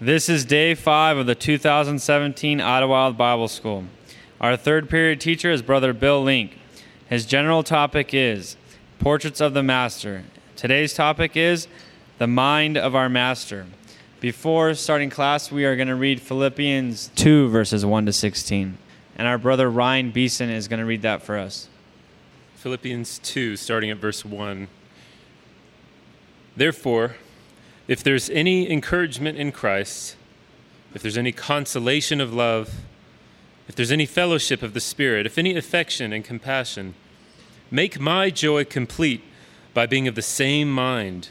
This is day 5 of the 2017 Idlewild Bible School. Our third period teacher is Brother Bill Link. His general topic is Portraits of the Master. Today's topic is The Mind of Our Master. Before starting class, we are going to read Philippians 2, verses 1 to 16. And our brother Ryan Beeson is going to read that for us. Philippians 2, starting at verse 1. Therefore, if there's any encouragement in Christ, if there's any consolation of love, if there's any fellowship of the Spirit, if any affection and compassion, make my joy complete by being of the same mind,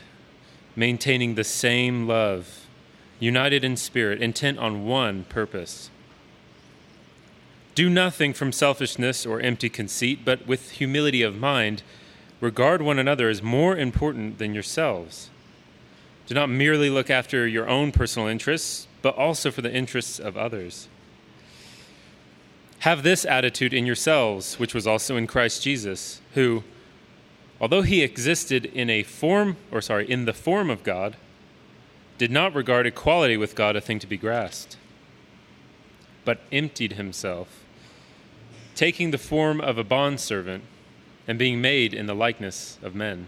maintaining the same love, united in spirit, intent on one purpose. Do nothing from selfishness or empty conceit, but with humility of mind, regard one another as more important than yourselves. Do not merely look after your own personal interests, but also for the interests of others. Have this attitude in yourselves, which was also in Christ Jesus, who, although he existed in the form of God, did not regard equality with God a thing to be grasped, but emptied himself, taking the form of a bondservant and being made in the likeness of men.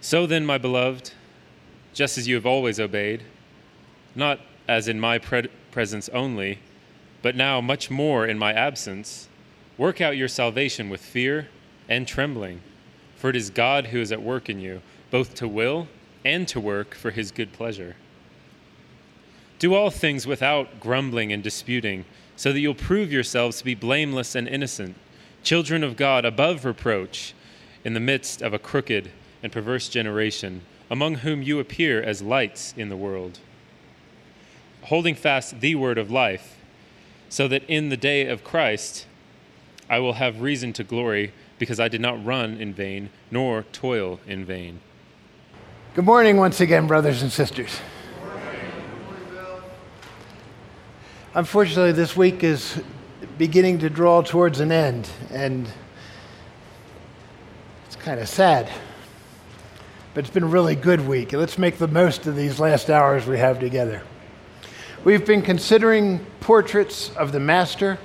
So then, my beloved, just as you have always obeyed, not as in my presence only, but now much more in my absence, work out your salvation with fear and trembling, for it is God who is at work in you, both to will and to work for his good pleasure. Do all things without grumbling and disputing, so that you'll prove yourselves to be blameless and innocent, children of God above reproach, in the midst of a crooked and perverse generation, among whom you appear as lights in the world, holding fast the word of life, so that in the day of Christ I will have reason to glory, because I did not run in vain, nor toil in vain. Good morning once again, brothers and sisters. Good morning. Good morning, Bill. Unfortunately, this week is beginning to draw towards an end, and it's kind of sad. But it's been a really good week. Let's make the most of these last hours we have together. We've been considering portraits of the Master,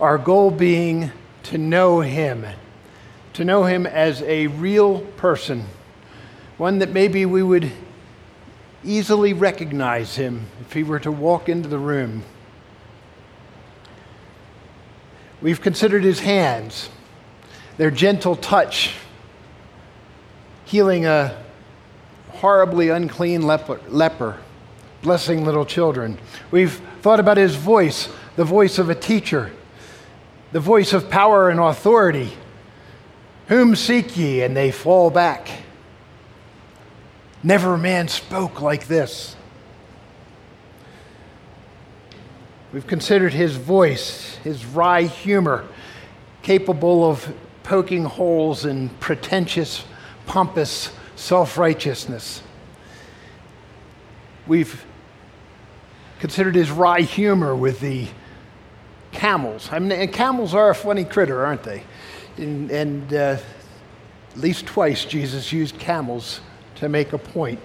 our goal being to know him as a real person, one that maybe we would easily recognize him if he were to walk into the room. We've considered his hands, their gentle touch, healing a horribly unclean leper, blessing little children. We've thought about his voice, the voice of a teacher, the voice of power and authority. Whom seek ye? And they fall back. Never man spoke like this. We've considered his voice, his wry humor, capable of poking holes in pretentious, pompous self-righteousness. We've considered his wry humor with the camels. I mean, and camels are a funny critter, aren't they? And at least twice Jesus used camels to make a point.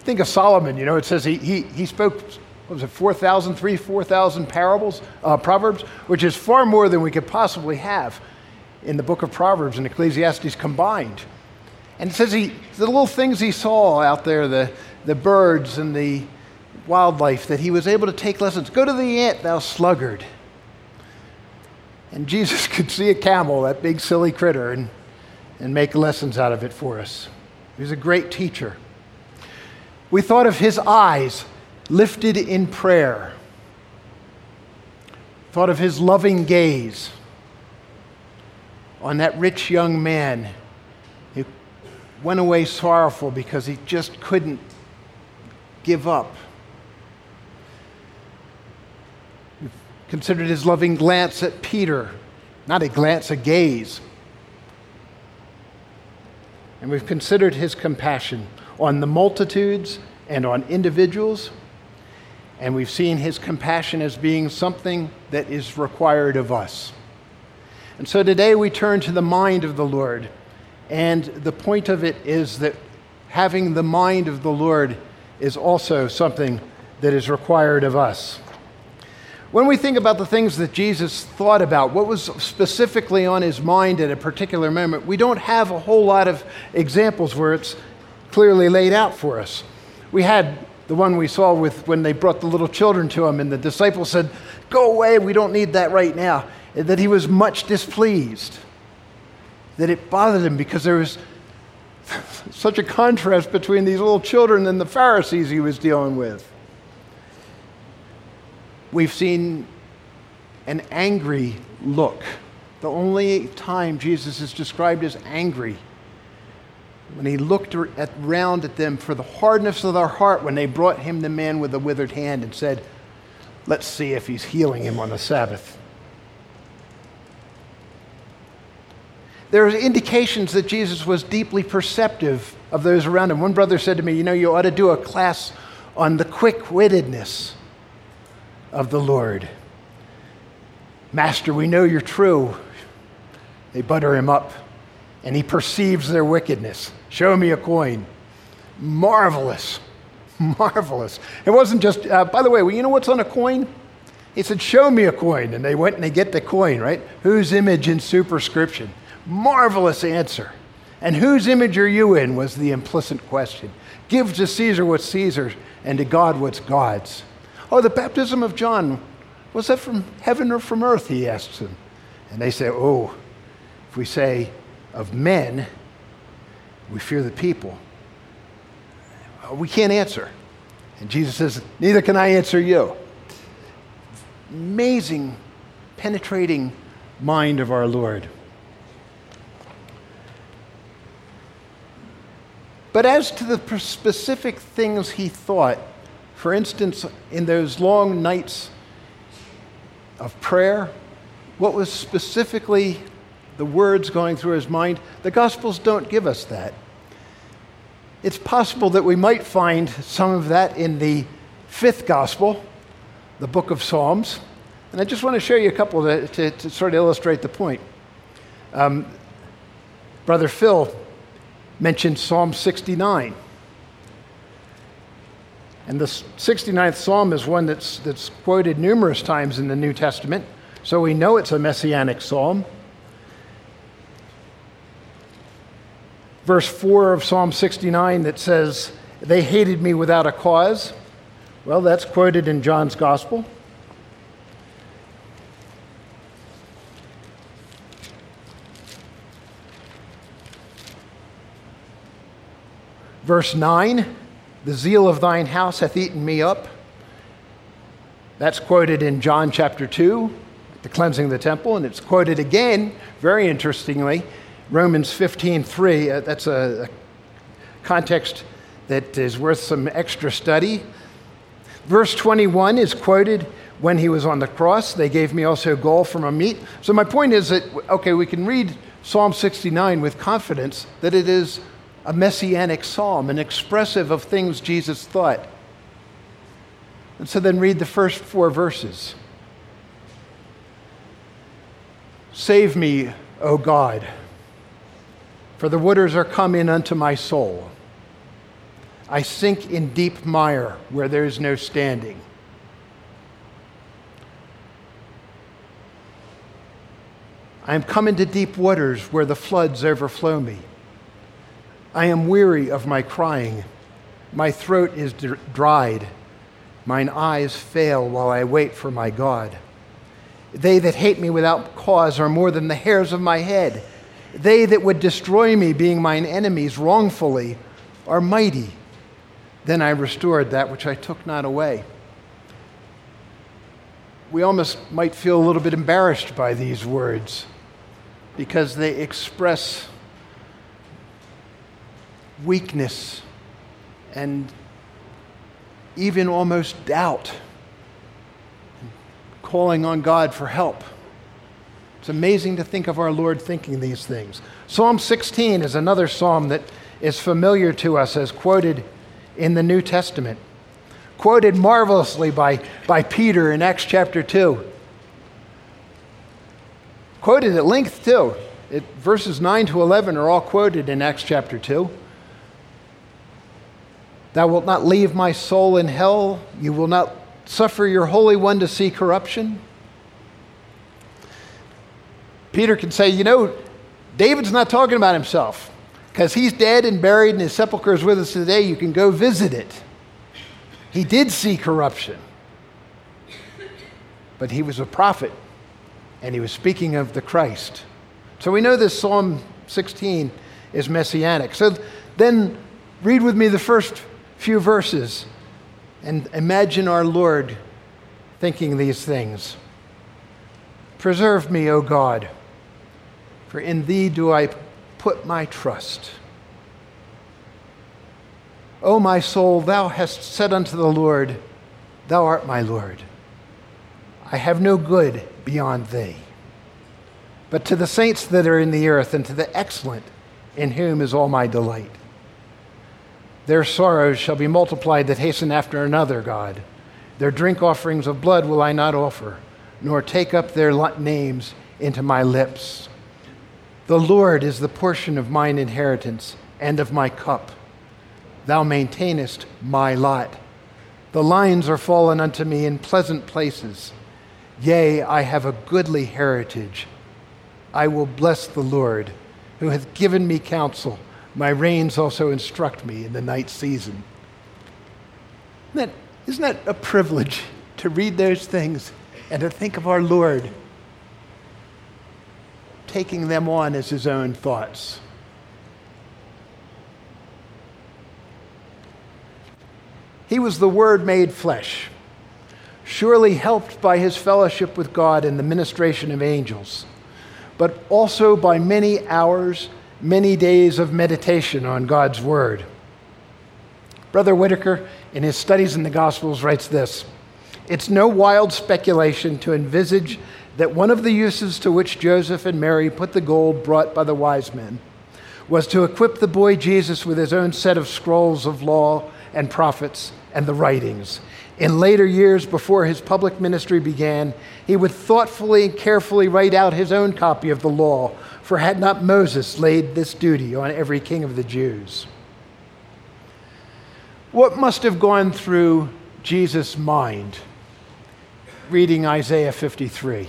Think of Solomon. You know, it says he spoke, 4,000 parables, Proverbs, which is far more than we could possibly have in the book of Proverbs and Ecclesiastes combined. And it says the little things he saw out there, the birds and the wildlife, that he was able to take lessons. Go to the ant, thou sluggard. And Jesus could see a camel, that big silly critter, and make lessons out of it for us. He was a great teacher. We thought of his eyes lifted in prayer, thought of his loving gaze on that rich young man who went away sorrowful because he just couldn't give up. We've considered his loving glance at Peter, not a glance, a gaze. And we've considered his compassion on the multitudes and on individuals. And we've seen his compassion as being something that is required of us. And so today we turn to the mind of the Lord. And the point of it is that having the mind of the Lord is also something that is required of us. When we think about the things that Jesus thought about, what was specifically on his mind at a particular moment, we don't have a whole lot of examples where it's clearly laid out for us. We had the one we saw with when they brought the little children to him, and the disciples said, "Go away, we don't need that right now." And that he was much displeased, that it bothered him because there was such a contrast between these little children and the Pharisees he was dealing with. We've seen an angry look. The only time Jesus is described as angry, when he looked around at them for the hardness of their heart when they brought him the man with the withered hand and said, "Let's see if he's healing him on the Sabbath." There are indications that Jesus was deeply perceptive of those around him. One brother said to me, "You ought to do a class on the quick-wittedness of the Lord. Master, we know you're true." They butter him up, and he perceives their wickedness. "Show me a coin." Marvelous. Marvelous. It wasn't just, by the way, well, you know what's on a coin? He said, "Show me a coin." And they went and they get the coin, right? Whose image and superscription? Marvelous answer. And whose image are you in was the implicit question. Give to Caesar what's Caesar's and to God what's God's. "Oh, the baptism of John, was that from heaven or from earth?" he asks them. And they say, "Oh, if we say of men, we fear the people. We can't answer." And Jesus says, "Neither can I answer you." Amazing, penetrating mind of our Lord. But as to the specific things he thought, for instance, in those long nights of prayer, what was specifically the words going through his mind, the Gospels don't give us that. It's possible that we might find some of that in the fifth Gospel, the book of Psalms. And I just want to show you a couple to sort of illustrate the point. Brother Phil mentioned Psalm 69. And the 69th Psalm is one that's quoted numerous times in the New Testament, so we know it's a messianic psalm. Verse 4 of Psalm 69 that says, "They hated me without a cause." Well, that's quoted in John's Gospel. Verse 9, "The zeal of thine house hath eaten me up." That's quoted in John chapter 2, the cleansing of the temple, and it's quoted again, very interestingly, Romans 15:3. That's a context that is worth some extra study. Verse 21 is quoted when he was on the cross. "They gave me also gall from a meat." So my point is that, okay, we can read Psalm 69 with confidence that it is a messianic psalm, an expressive of things Jesus thought. And so then read the first 4 verses. "Save me, O God, for the waters are come in unto my soul. I sink in deep mire where there is no standing." "I am come into deep waters where the floods overflow me. I am weary of my crying. My throat is dried. Mine eyes fail while I wait for my God. They that hate me without cause are more than the hairs of my head. They that would destroy me, being mine enemies wrongfully, are mighty. Then I restored that which I took not away." We almost might feel a little bit embarrassed by these words because they express weakness and even almost doubt, calling on God for help. It's amazing to think of our Lord thinking these things. Psalm 16 is another psalm that is familiar to us as quoted in the New Testament, quoted marvelously by Peter in Acts chapter 2. Quoted at length too. Verses 9 to 11 are all quoted in Acts chapter 2. Thou wilt not leave my soul in hell. You will not suffer your Holy One to see corruption. Peter can say, you know, David's not talking about himself because he's dead and buried and his sepulcher is with us today. You can go visit it. He did see corruption, but he was a prophet and he was speaking of the Christ. So we know this Psalm 16 is messianic. So then read with me the first few verses and imagine our Lord thinking these things. Preserve me, O God, for in thee do I put my trust. O my soul, thou hast said unto the Lord, thou art my Lord. I have no good beyond thee. But to the saints that are in the earth and to the excellent in whom is all my delight. Their sorrows shall be multiplied that hasten after another God. Their drink offerings of blood will I not offer, nor take up their names into my lips. The Lord is the portion of mine inheritance and of my cup. Thou maintainest my lot. The lines are fallen unto me in pleasant places. Yea, I have a goodly heritage. I will bless the Lord, who hath given me counsel. My reins also instruct me in the night season. Isn't that a privilege to read those things and to think of our Lord taking them on as his own thoughts? He was the Word made flesh, surely helped by his fellowship with God and the ministration of angels, but also by many hours, many days of meditation on God's Word. Brother Whitaker, in his studies in the Gospels, writes this: it's no wild speculation to envisage that one of the uses to which Joseph and Mary put the gold brought by the wise men was to equip the boy Jesus with his own set of scrolls of law and prophets and the writings. In later years, before his public ministry began, he would thoughtfully and carefully write out his own copy of the law, for had not Moses laid this duty on every king of the Jews? What must have gone through Jesus' mind reading Isaiah 53?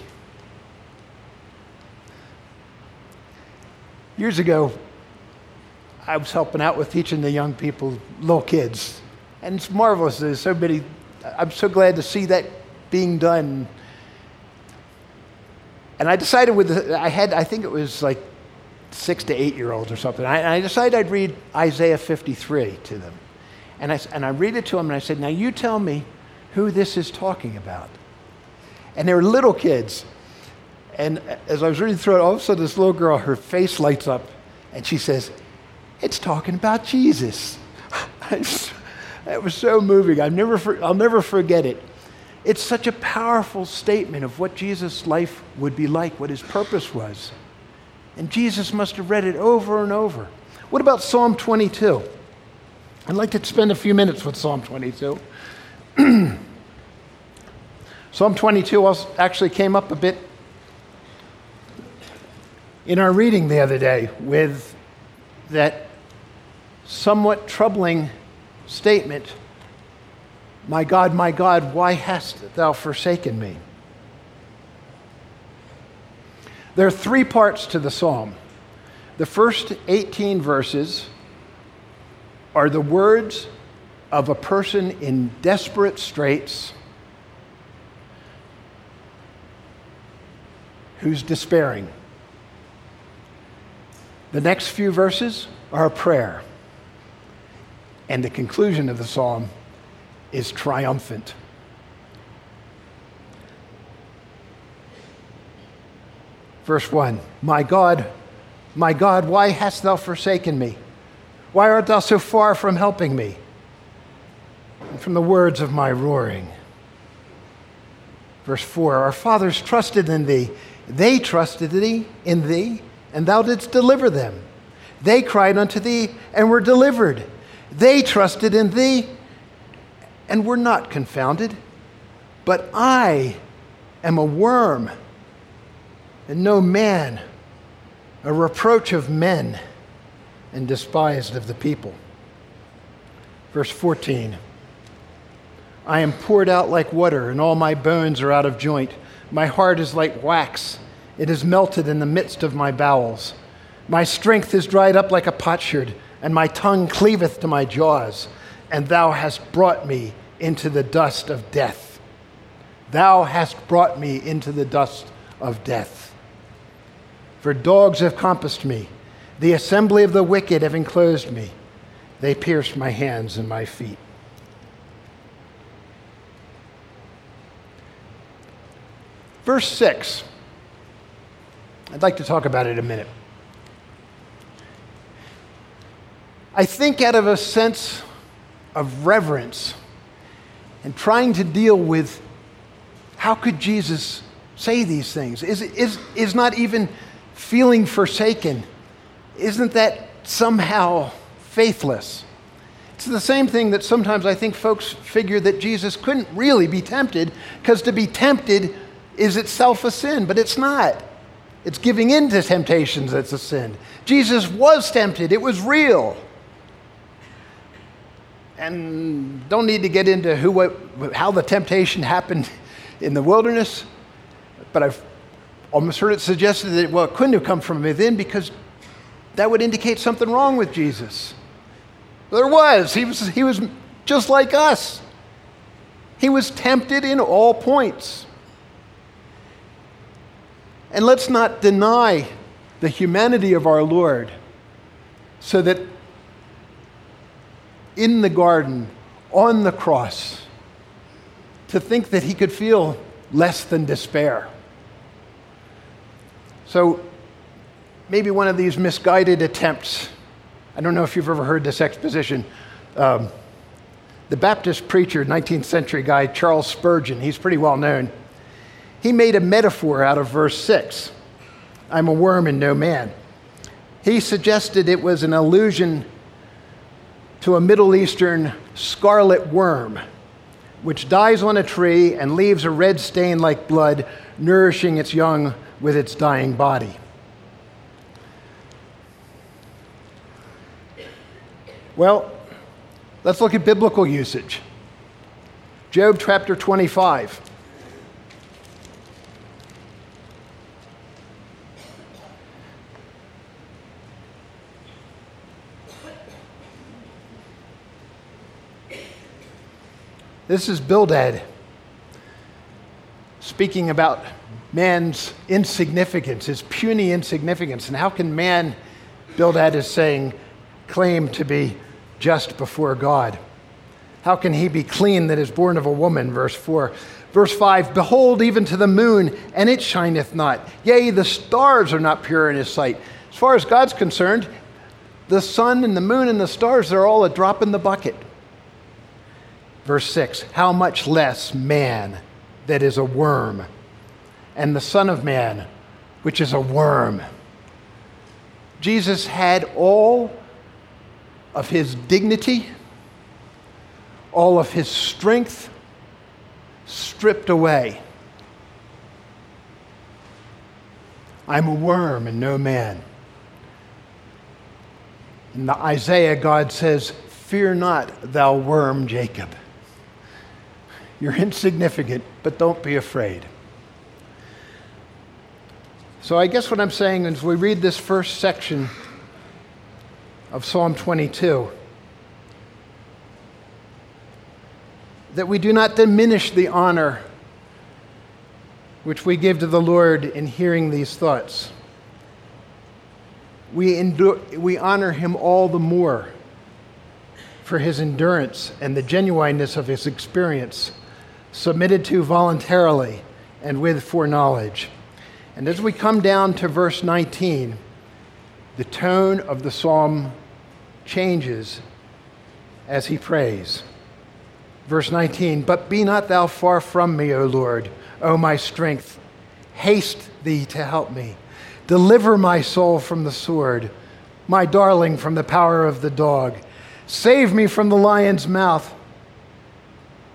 Years ago, I was helping out with teaching the young people, little kids, and it's marvelous. There's so many. I'm so glad to see that being done. And I decided I think it was like 6 to 8 year olds or something. I decided I'd read Isaiah 53 to them. And I read it to them and I said, now you tell me who this is talking about. And they were little kids. And as I was reading through it, all of a sudden this little girl, her face lights up and she says, it's talking about Jesus. It was so moving. I'll never forget it. It's such a powerful statement of what Jesus' life would be like, what his purpose was. And Jesus must have read it over and over. What about Psalm 22? I'd like to spend a few minutes with Psalm 22. Psalm 22 actually came up a bit in our reading the other day with that somewhat troubling statement, my God, why hast thou forsaken me? There are three parts to the psalm. The first 18 verses are the words of a person in desperate straits who's despairing. The next few verses are a prayer. And the conclusion of the psalm is triumphant. Verse 1, my God, why hast thou forsaken me? Why art thou so far from helping me? And from the words of my roaring. Verse 4, our fathers trusted in thee. They trusted in thee, and thou didst deliver them. They cried unto thee and were delivered. They trusted in thee and were not confounded. But I am a worm and no man, a reproach of men and despised of the people. Verse 14, I am poured out like water, and all my bones are out of joint. My heart is like wax. It is melted in the midst of my bowels. My strength is dried up like a potsherd, and my tongue cleaveth to my jaws. And thou hast brought me into the dust of death. Thou hast brought me into the dust of death. For dogs have compassed me. The assembly of the wicked have enclosed me. They pierced my hands and my feet. Verse 6. I'd like to talk about it a minute. I think out of a sense of reverence and trying to deal with how could Jesus say these things? Is not even feeling forsaken, isn't that somehow faithless? It's the same thing that sometimes I think folks figure that Jesus couldn't really be tempted, because to be tempted is itself a sin, but it's not. It's giving in to temptations that's a sin. Jesus was tempted. It was real. And don't need to get into how the temptation happened in the wilderness, but I've almost heard it suggested that, well, it couldn't have come from within because that would indicate something wrong with Jesus. There was. He was just like us. He was tempted in all points. And let's not deny the humanity of our Lord, so that in the garden, on the cross, to think that he could feel less than despair. So maybe one of these misguided attempts, I don't know if you've ever heard this exposition, the Baptist preacher, 19th century guy, Charles Spurgeon, he's pretty well known. He made a metaphor out of verse 6. I'm a worm and no man. He suggested it was an allusion to a Middle Eastern scarlet worm, which dies on a tree and leaves a red stain like blood, nourishing its young with its dying body. Well, let's look at biblical usage. Job chapter 25. This is Bildad speaking about man's insignificance, his puny insignificance. And how can man, Bildad is saying, claim to be just before God? How can he be clean that is born of a woman? Verse 4. Verse 5, behold, even to the moon, and it shineth not. Yea, the stars are not pure in his sight. As far as God's concerned, the sun and the moon and the stars, they're all a drop in the bucket. Verse 6, how much less man that is a worm, and the Son of Man, which is a worm. Jesus had all of his dignity, all of his strength stripped away. I'm a worm and no man. In the Isaiah, God says, fear not, thou worm Jacob. You're insignificant, but don't be afraid. So I guess what I'm saying is we read this first section of Psalm 22, that we do not diminish the honor which we give to the Lord in hearing these thoughts. We honor him all the more for his endurance and the genuineness of his experience, submitted to voluntarily and with foreknowledge. And as we come down to verse 19, the tone of the psalm changes as he prays. Verse 19, but be not thou far from me, O Lord, O my strength. Haste thee to help me. Deliver my soul from the sword, my darling from the power of the dog. Save me from the lion's mouth,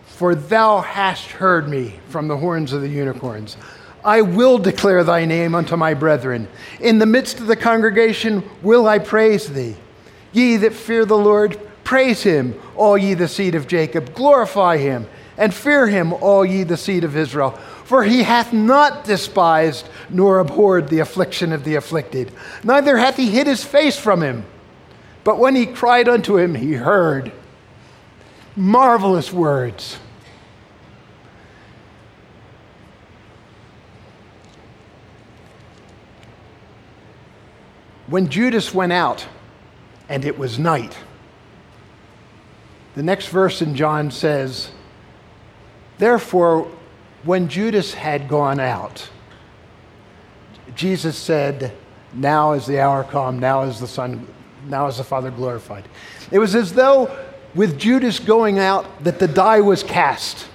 for thou hast heard me from the horns of the unicorns. I will declare thy name unto my brethren. In the midst of the congregation will I praise thee. Ye that fear the Lord, praise him, all ye the seed of Jacob. Glorify him, and fear him, all ye the seed of Israel. For he hath not despised nor abhorred the affliction of the afflicted. Neither hath he hid his face from him. But when he cried unto him, he heard. Marvelous words. When Judas went out, and it was night, the next verse in John says, therefore, when Judas had gone out, Jesus said, now is the hour come, now is the Son, now is the Father glorified. It was as though with Judas going out that the die was cast.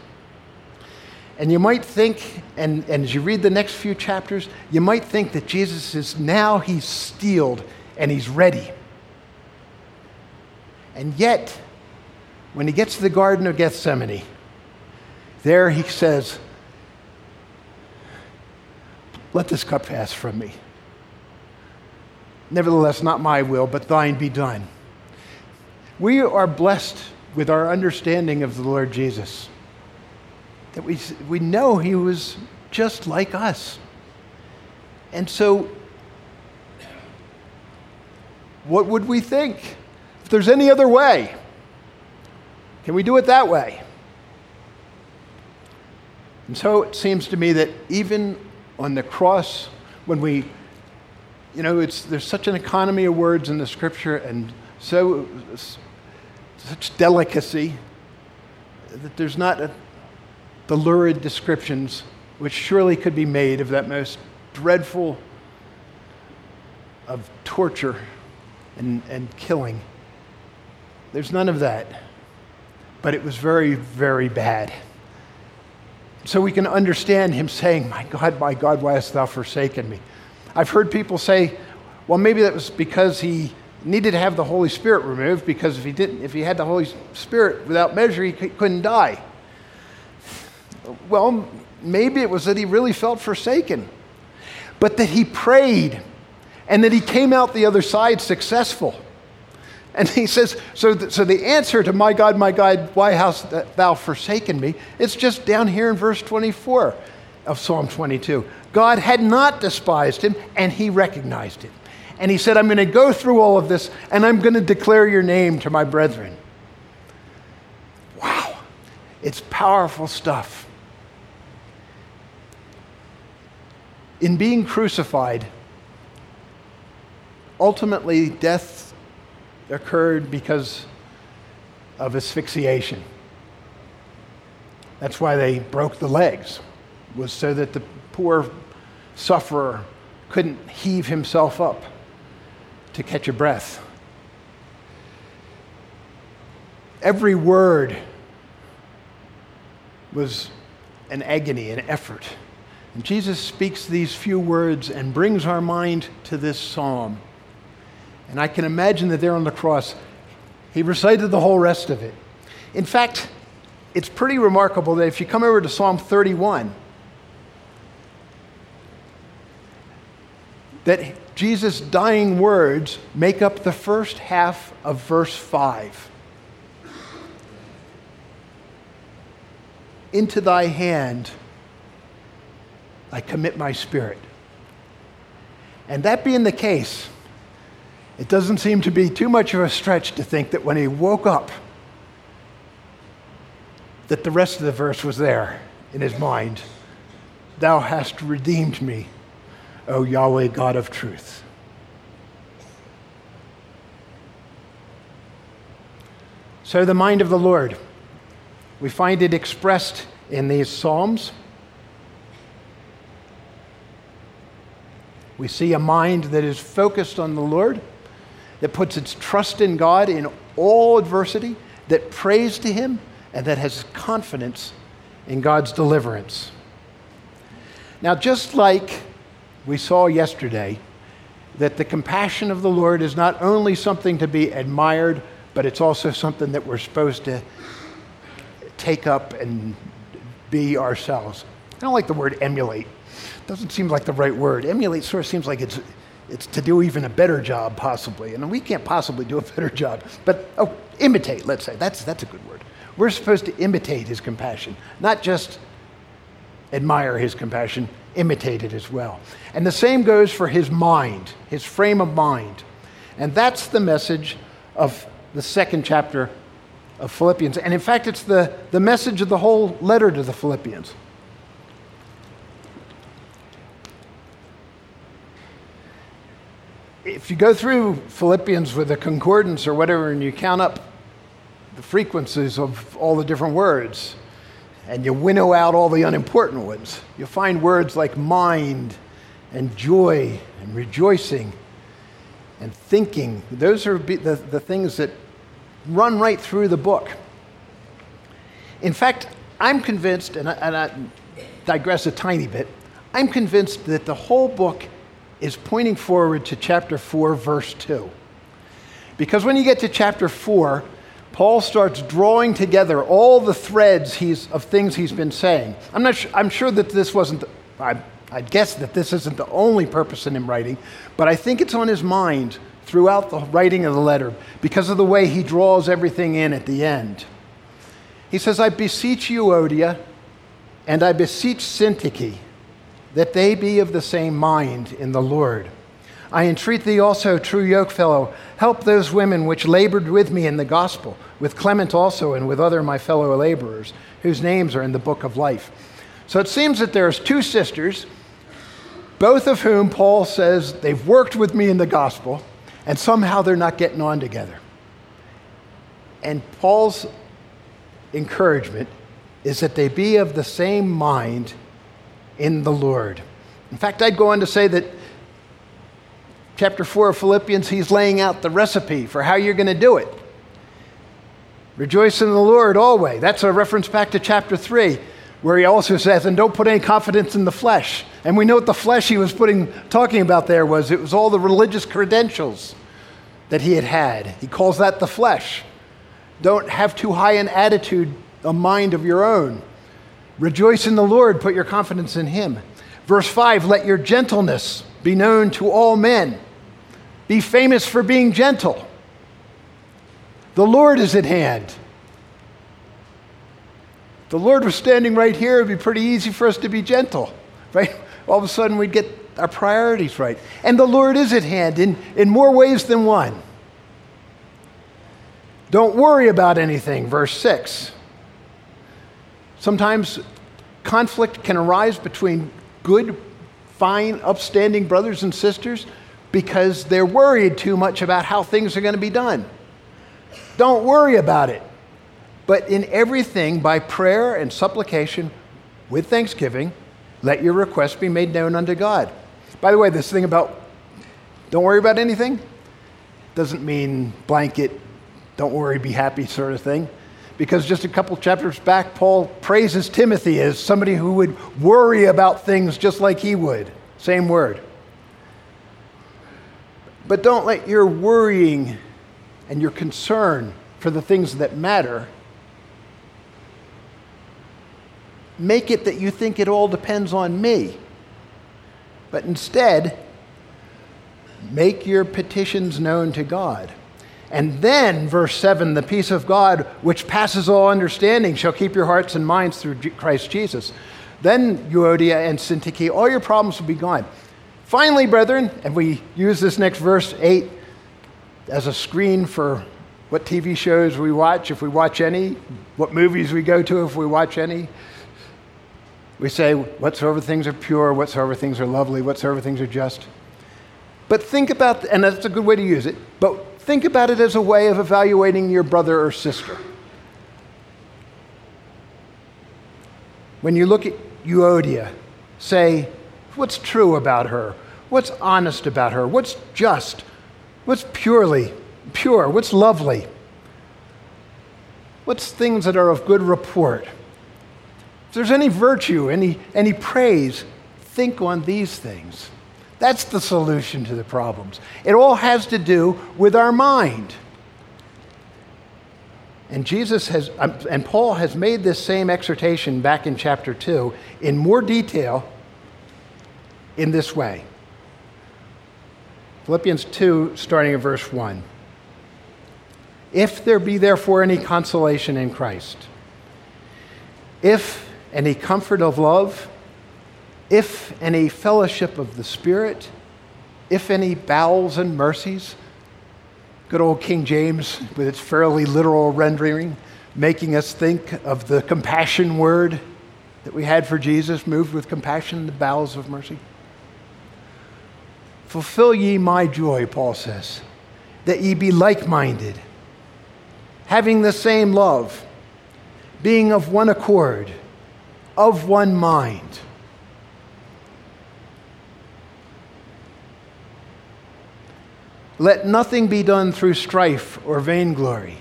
And you might think, and as you read the next few chapters, you might think that Jesus is now, he's steeled and he's ready. And yet, when he gets to the Garden of Gethsemane, there he says, let this cup pass from me. Nevertheless, not my will, but thine be done. We are blessed with our understanding of the Lord Jesus. That we know he was just like us. And so, what would we think? If there's any other way, can we do it that way? And so it seems to me that even on the cross, when we, you know, there's such an economy of words in the scripture and so such delicacy that there's not the lurid descriptions which surely could be made of that most dreadful of torture and killing. There's none of that, but it was very, very bad. So we can understand him saying, my God, why hast thou forsaken me? I've heard people say, well, maybe that was because he needed to have the Holy Spirit removed, because if he had the Holy Spirit without measure, he couldn't die. Well, maybe it was that he really felt forsaken, but that he prayed and that he came out the other side successful. And he says, so the answer to my God, why hast thou forsaken me? It's just down here in verse 24 of Psalm 22. God had not despised him, and he recognized it. And he said, I'm going to go through all of this, and I'm going to declare your name to my brethren. Wow, it's powerful stuff. In being crucified, ultimately death occurred because of asphyxiation. That's why they broke the legs, was so that the poor sufferer couldn't heave himself up to catch a breath. Every word was an agony, an effort. And Jesus speaks these few words and brings our mind to this psalm. And I can imagine that there on the cross, he recited the whole rest of it. In fact, it's pretty remarkable that if you come over to Psalm 31, that Jesus' dying words make up the first half of verse 5. Into thy hand I commit my spirit. And that being the case, it doesn't seem to be too much of a stretch to think that when he woke up, that the rest of the verse was there in his mind. Thou hast redeemed me, O Yahweh, God of truth. So the mind of the Lord, we find it expressed in these Psalms. We see a mind that is focused on the Lord. that puts its trust in God in all adversity, that prays to Him, and that has confidence in God's deliverance. Now, just like we saw yesterday, that the compassion of the Lord is not only something to be admired, but it's also something that we're supposed to take up and be ourselves. I don't like the word emulate. It doesn't seem like the right word. Emulate sort of seems like it's to do even a better job, possibly. And we can't possibly do a better job. But imitate, let's say. That's a good word. We're supposed to imitate His compassion, not just admire His compassion, imitate it as well. And the same goes for His mind, His frame of mind. And that's the message of the second chapter of Philippians. And in fact, it's the message of the whole letter to the Philippians. If you go through Philippians with a concordance or whatever, and you count up the frequencies of all the different words, and you winnow out all the unimportant ones, you'll find words like mind and joy and rejoicing and thinking. Those are the things that run right through the book. In fact, I'm convinced, and I digress a tiny bit, I'm convinced that the whole book is pointing forward to chapter 4, verse 2. Because when you get to chapter 4, Paul starts drawing together all the threads of things he's been saying. I guess that this isn't the only purpose in him writing, but I think it's on his mind throughout the writing of the letter because of the way he draws everything in at the end. He says, I beseech you, Euodia, and I beseech Syntyche, that they be of the same mind in the Lord. I entreat thee also, true yokefellow, help those women which labored with me in the gospel, with Clement also and with other my fellow laborers, whose names are in the book of life. So it seems that there's two sisters, both of whom Paul says they've worked with me in the gospel, and somehow they're not getting on together. And Paul's encouragement is that they be of the same mind in the Lord. In fact, I'd go on to say that chapter 4 of Philippians, he's laying out the recipe for how you're going to do it. Rejoice in the Lord always. That's a reference back to chapter 3, where he also says, and don't put any confidence in the flesh. And we know what the flesh he was talking about there was. It was all the religious credentials that he had. He calls that the flesh. Don't have too high an attitude, a mind of your own. Rejoice in the Lord, put your confidence in Him. Verse 5, let your gentleness be known to all men. Be famous for being gentle. The Lord is at hand. If the Lord was standing right here, it would be pretty easy for us to be gentle, right? All of a sudden, we'd get our priorities right. And the Lord is at hand in more ways than one. Don't worry about anything, verse 6. Sometimes conflict can arise between good, fine, upstanding brothers and sisters because they're worried too much about how things are going to be done. Don't worry about it. But in everything, by prayer and supplication, with thanksgiving, let your requests be made known unto God. By the way, this thing about don't worry about anything doesn't mean blanket, don't worry, be happy sort of thing. Because just a couple chapters back, Paul praises Timothy as somebody who would worry about things just like he would. Same word. But don't let your worrying and your concern for the things that matter make it that you think it all depends on me. But instead, make your petitions known to God. And then, verse 7, the peace of God, which passes all understanding, shall keep your hearts and minds through Christ Jesus. Then, Euodia and Syntyche, all your problems will be gone. Finally, brethren, and we use this next verse 8 as a screen for what TV shows we watch, if we watch any, what movies we go to, if we watch any. We say, whatsoever things are pure, whatsoever things are lovely, whatsoever things are just. But think about, and that's a good way to use it, but think about it as a way of evaluating your brother or sister. When you look at Euodia, say, what's true about her? What's honest about her? What's just? What's pure? What's lovely? What's things that are of good report? If there's any virtue, any praise, think on these things. That's the solution to the problems. It all has to do with our mind. And Paul has made this same exhortation back in chapter 2 in more detail in this way. Philippians 2, starting at verse 1. If there be therefore any consolation in Christ, if any comfort of love, if any fellowship of the Spirit, if any bowels and mercies, good old King James with its fairly literal rendering, making us think of the compassion word that we had for Jesus, moved with compassion, the bowels of mercy. Fulfill ye my joy, Paul says, that ye be like-minded, having the same love, being of one accord, of one mind. Let nothing be done through strife or vainglory,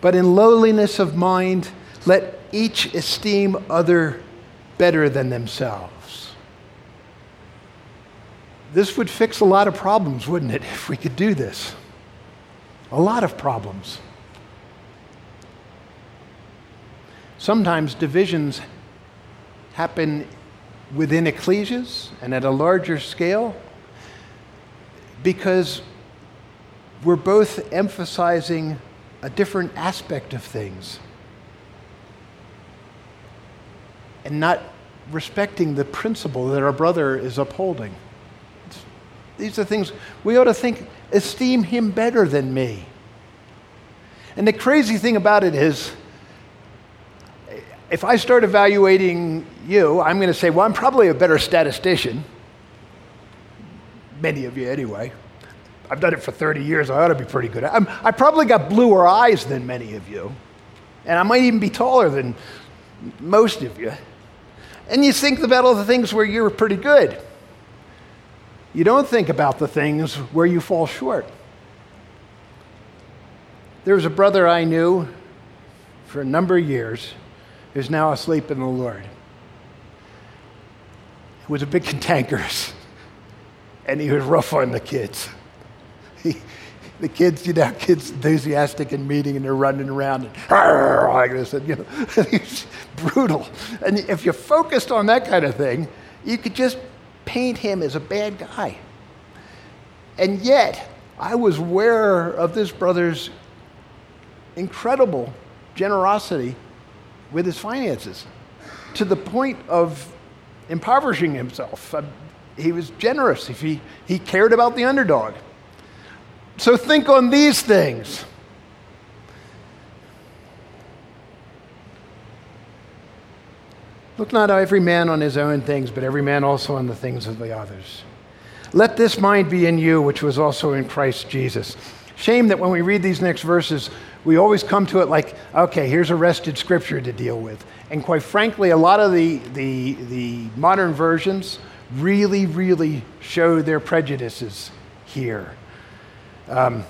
but in lowliness of mind, let each esteem other better than themselves. This would fix a lot of problems, wouldn't it, if we could do this? A lot of problems. Sometimes divisions happen within ecclesias and at a larger scale, because we're both emphasizing a different aspect of things and not respecting the principle that our brother is upholding. These are things we ought to think, esteem him better than me. And the crazy thing about it is, if I start evaluating you, I'm going to say, well, I'm probably a better statistician. Many of you anyway. I've done it for 30 years. I ought to be pretty good. I probably got bluer eyes than many of you. And I might even be taller than most of you. And you think about all the things where you're pretty good. You don't think about the things where you fall short. There was a brother I knew for a number of years who's now asleep in the Lord. He was a bit cantankerous. And he was rough on the kids. Kids enthusiastic in meeting and they're running around and like this, and he's brutal. And if you focused on that kind of thing, you could just paint him as a bad guy. And yet, I was aware of this brother's incredible generosity with his finances to the point of impoverishing himself. He was generous. He cared about the underdog. So think on these things. Look not every man on his own things, but every man also on the things of the others. Let this mind be in you, which was also in Christ Jesus. Shame that when we read these next verses, we always come to it like, okay, here's a wrested scripture to deal with. And quite frankly, a lot of the modern versions really show their prejudices here. I'm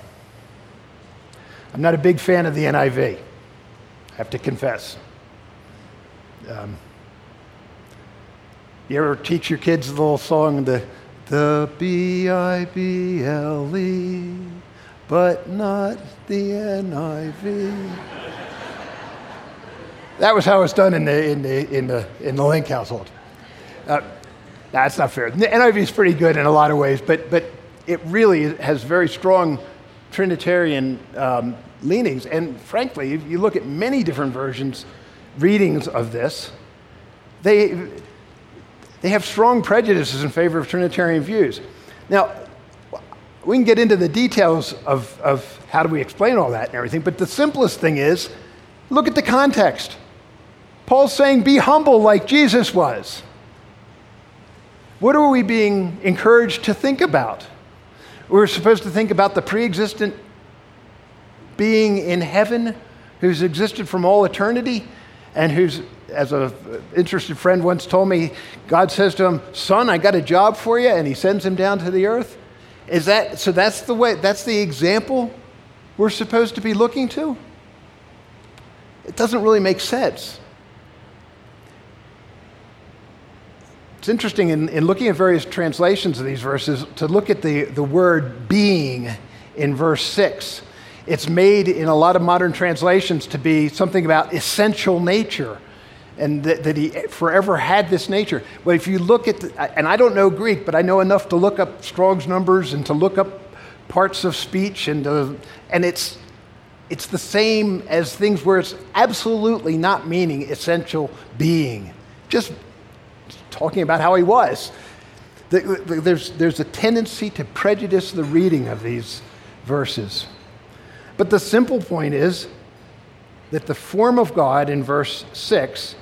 not a big fan of the NIV, I have to confess. You ever teach your kids the little song, the Bible, but not the NIV? That was how it's done in the Link household. That's not fair. The NIV is pretty good in a lot of ways, but it really has very strong Trinitarian leanings. And frankly, if you look at many different versions, readings of this, they have strong prejudices in favor of Trinitarian views. Now, we can get into the details of how do we explain all that and everything, but the simplest thing is, look at the context. Paul's saying, be humble like Jesus was. What are we being encouraged to think about? We're supposed to think about the pre-existent being in heaven who's existed from all eternity and who's, as an interested friend once told me, God says to him, son, I got a job for you, and he sends him down to the earth. Is that so? That's the way. That's the example we're supposed to be looking to. It doesn't really make sense. It's interesting in looking at various translations of these verses to look at the word being in verse 6. It's made in a lot of modern translations to be something about essential nature and that he forever had this nature. But if you look at, and I don't know Greek, but I know enough to look up Strong's numbers and to look up parts of speech and it's the same as things where it's absolutely not meaning essential being. Just talking about how he was. There's a tendency to prejudice the reading of these verses. But the simple point is that the form of God in verse 6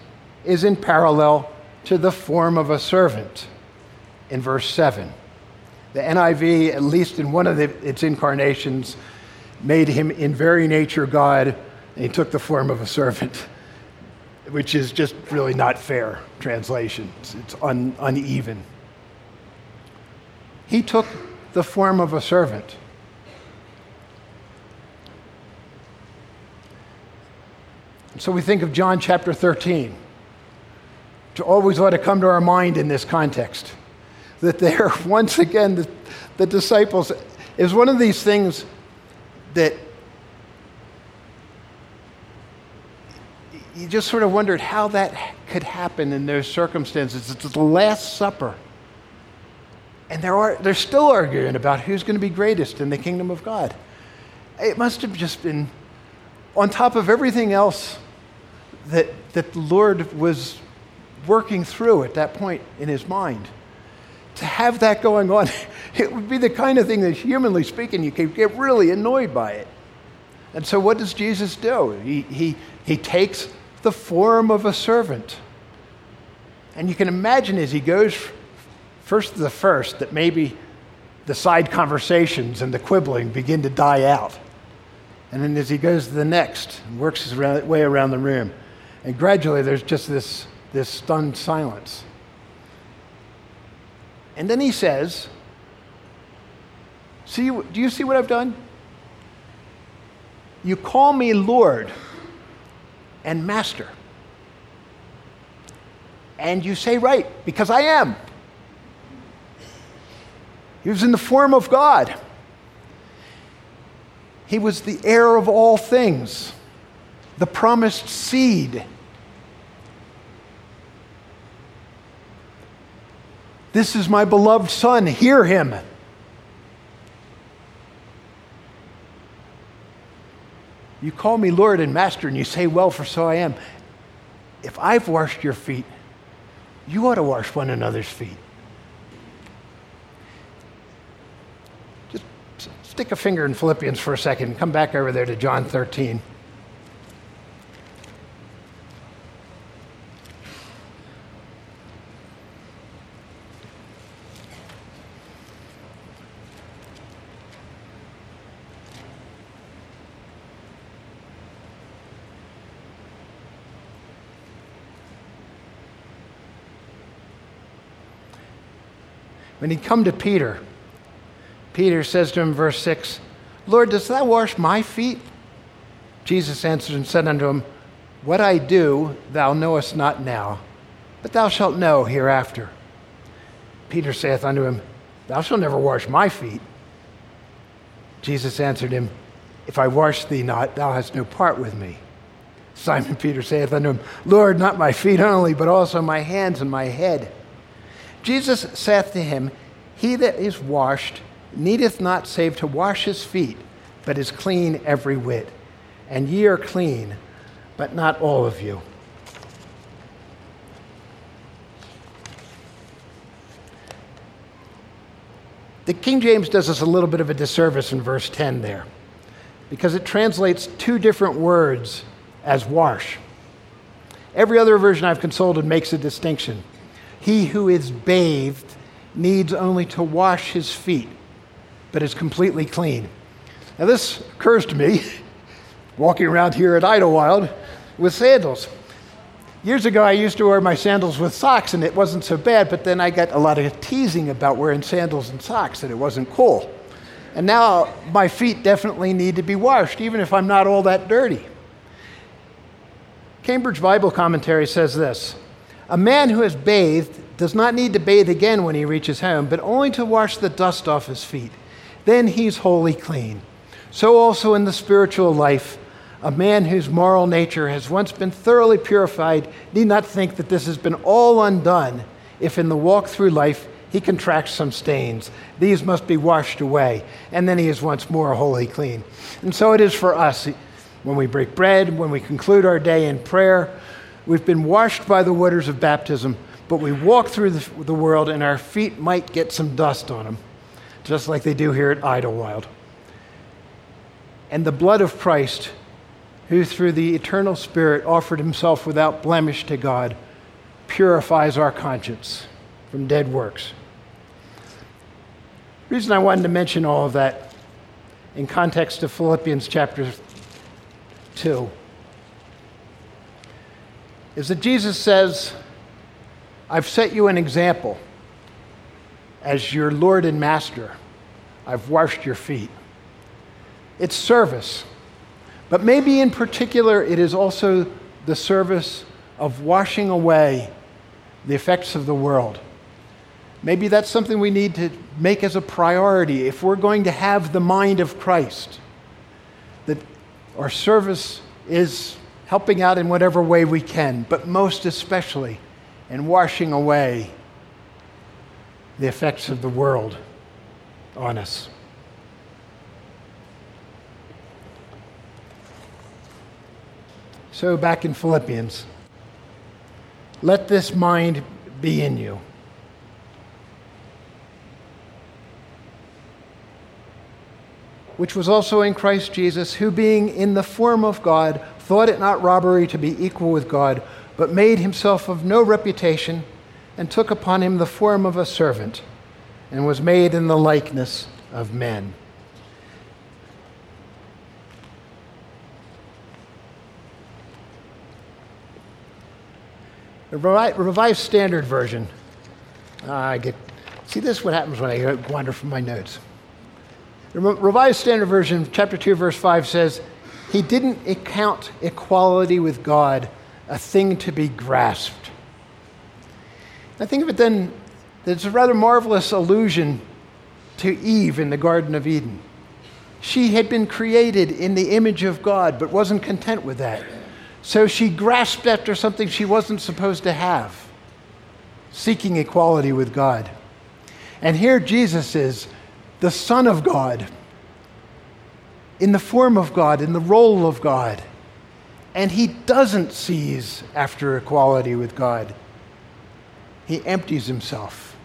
is in parallel to the form of a servant in verse 7. The NIV, at least in one of its incarnations, made him in very nature God, and he took the form of a servant, which is just really not fair translation. It's uneven. He took the form of a servant. So we think of John chapter 13, which always ought to come to our mind in this context, that there, once again, the disciples, is one of these things that you just sort of wondered how that could happen in those circumstances. It's the Last Supper. And they're still arguing about who's going to be greatest in the kingdom of God. It must have just been, on top of everything else that the Lord was working through at that point in his mind, to have that going on, it would be the kind of thing that, humanly speaking, you could get really annoyed by it. And so what does Jesus do? He takes the form of a servant. And you can imagine as he goes first to the first that maybe the side conversations and the quibbling begin to die out. And then as he goes to the next, works his way around the room. And gradually there's just this stunned silence. And then he says, do you see what I've done? You call me Lord and Master. And you say right, because I am. He was in the form of God. He was the heir of all things, the promised seed. This is my beloved son, hear him. You call me Lord and Master, and you say, well, for so I am. If I've washed your feet, you ought to wash one another's feet. Just stick a finger in Philippians for a second and come back over there to John 13. When he'd come to Peter, Peter says to him, verse 6, Lord, dost thou wash my feet? Jesus answered and said unto him, what I do thou knowest not now, but thou shalt know hereafter. Peter saith unto him, thou shalt never wash my feet. Jesus answered him, if I wash thee not, thou hast no part with me. Simon Peter saith unto him, Lord, not my feet only, but also my hands and my head. Jesus saith to him, he that is washed needeth not save to wash his feet, but is clean every whit. And ye are clean, but not all of you. The King James does us a little bit of a disservice in verse 10 there, because it translates two different words as wash. Every other version I've consulted makes a distinction. He who is bathed needs only to wash his feet, but is completely clean. Now this occurs to me, walking around here at Idlewild with sandals. Years ago I used to wear my sandals with socks and it wasn't so bad, but then I got a lot of teasing about wearing sandals and socks, that it wasn't cool. And now my feet definitely need to be washed, even if I'm not all that dirty. Cambridge Bible Commentary says this: a man who has bathed does not need to bathe again when he reaches home, but only to wash the dust off his feet. Then he's wholly clean. So also in the spiritual life, a man whose moral nature has once been thoroughly purified need not think that this has been all undone if in the walk through life he contracts some stains. These must be washed away, and then he is once more wholly clean. And so it is for us. When we break bread, when we conclude our day in prayer, we've been washed by the waters of baptism, but we walk through the world and our feet might get some dust on them, just like they do here at Idlewild. And the blood of Christ, who through the eternal Spirit offered himself without blemish to God, purifies our conscience from dead works. The reason I wanted to mention all of that in context of Philippians chapter 2 is that Jesus says, I've set you an example as your Lord and Master. I've washed your feet. It's service, but maybe in particular it is also the service of washing away the effects of the world. Maybe that's something we need to make as a priority if we're going to have the mind of Christ, that our service is helping out in whatever way we can, but most especially in washing away the effects of the world on us. So back in Philippians, let this mind be in you. Which was also in Christ Jesus, who being in the form of God, thought it not robbery to be equal with God, but made himself of no reputation, and took upon him the form of a servant, and was made in the likeness of men. The Revised Standard Version. This is what happens when I wander from my notes. The Revised Standard Version, chapter 2, verse 5 says, he didn't count equality with God a thing to be grasped. I think of it then, there's a rather marvelous allusion to Eve in the Garden of Eden. She had been created in the image of God, but wasn't content with that. So she grasped after something she wasn't supposed to have, seeking equality with God. And here Jesus is, the Son of God, in the form of God, in the role of God. And he doesn't seize after equality with God. He empties himself.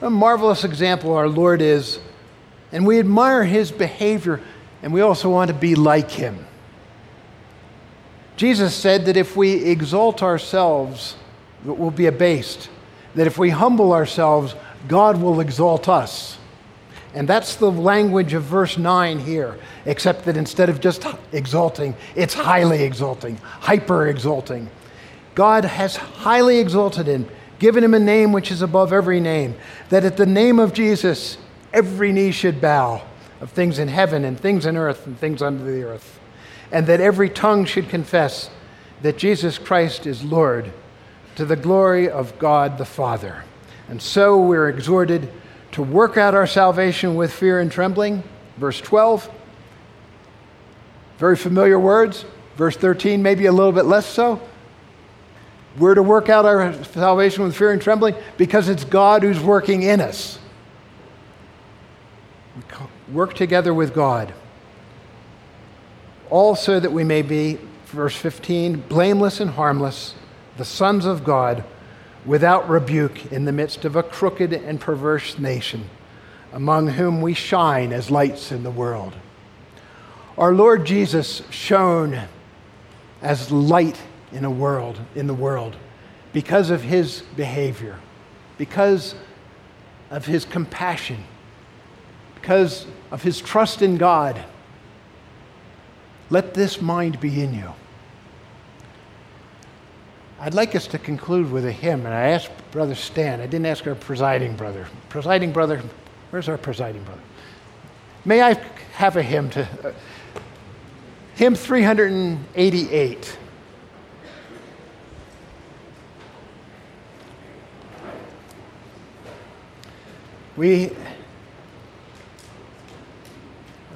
A marvelous example our Lord is, and we admire his behavior, and we also want to be like him. Jesus said that if we exalt ourselves, it will be abased. That if we humble ourselves, God will exalt us. And that's the language of verse 9 here, except that instead of just exalting, it's highly exalting, hyper-exalting. God has highly exalted him, given him a name which is above every name, that at the name of Jesus, every knee should bow, of things in heaven and things in earth and things under the earth, and that every tongue should confess that Jesus Christ is Lord, to the glory of God the Father. And so we're exhorted to work out our salvation with fear and trembling. Verse 12, very familiar words. Verse 13, maybe a little bit less so. We're to work out our salvation with fear and trembling because it's God who's working in us. We work together with God. All so that we may be, verse 15, blameless and harmless, the sons of God, without rebuke in the midst of a crooked and perverse nation, among whom we shine as lights in the world. Our Lord Jesus shone as light in the world, because of his behavior, because of his compassion, because of his trust in God. Let this mind be in you. I'd like us to conclude with a hymn, and I asked Brother Stan. I didn't ask our presiding brother. Presiding brother, Where's our presiding brother? May I have a hymn to... hymn 388. We...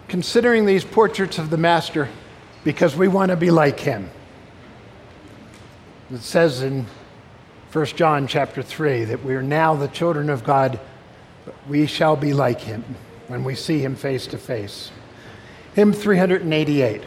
considering these portraits of the Master because we want to be like him. It says in 1 John chapter 3 that we are now the children of God, but we shall be like him when we see him face to face. Hymn 388.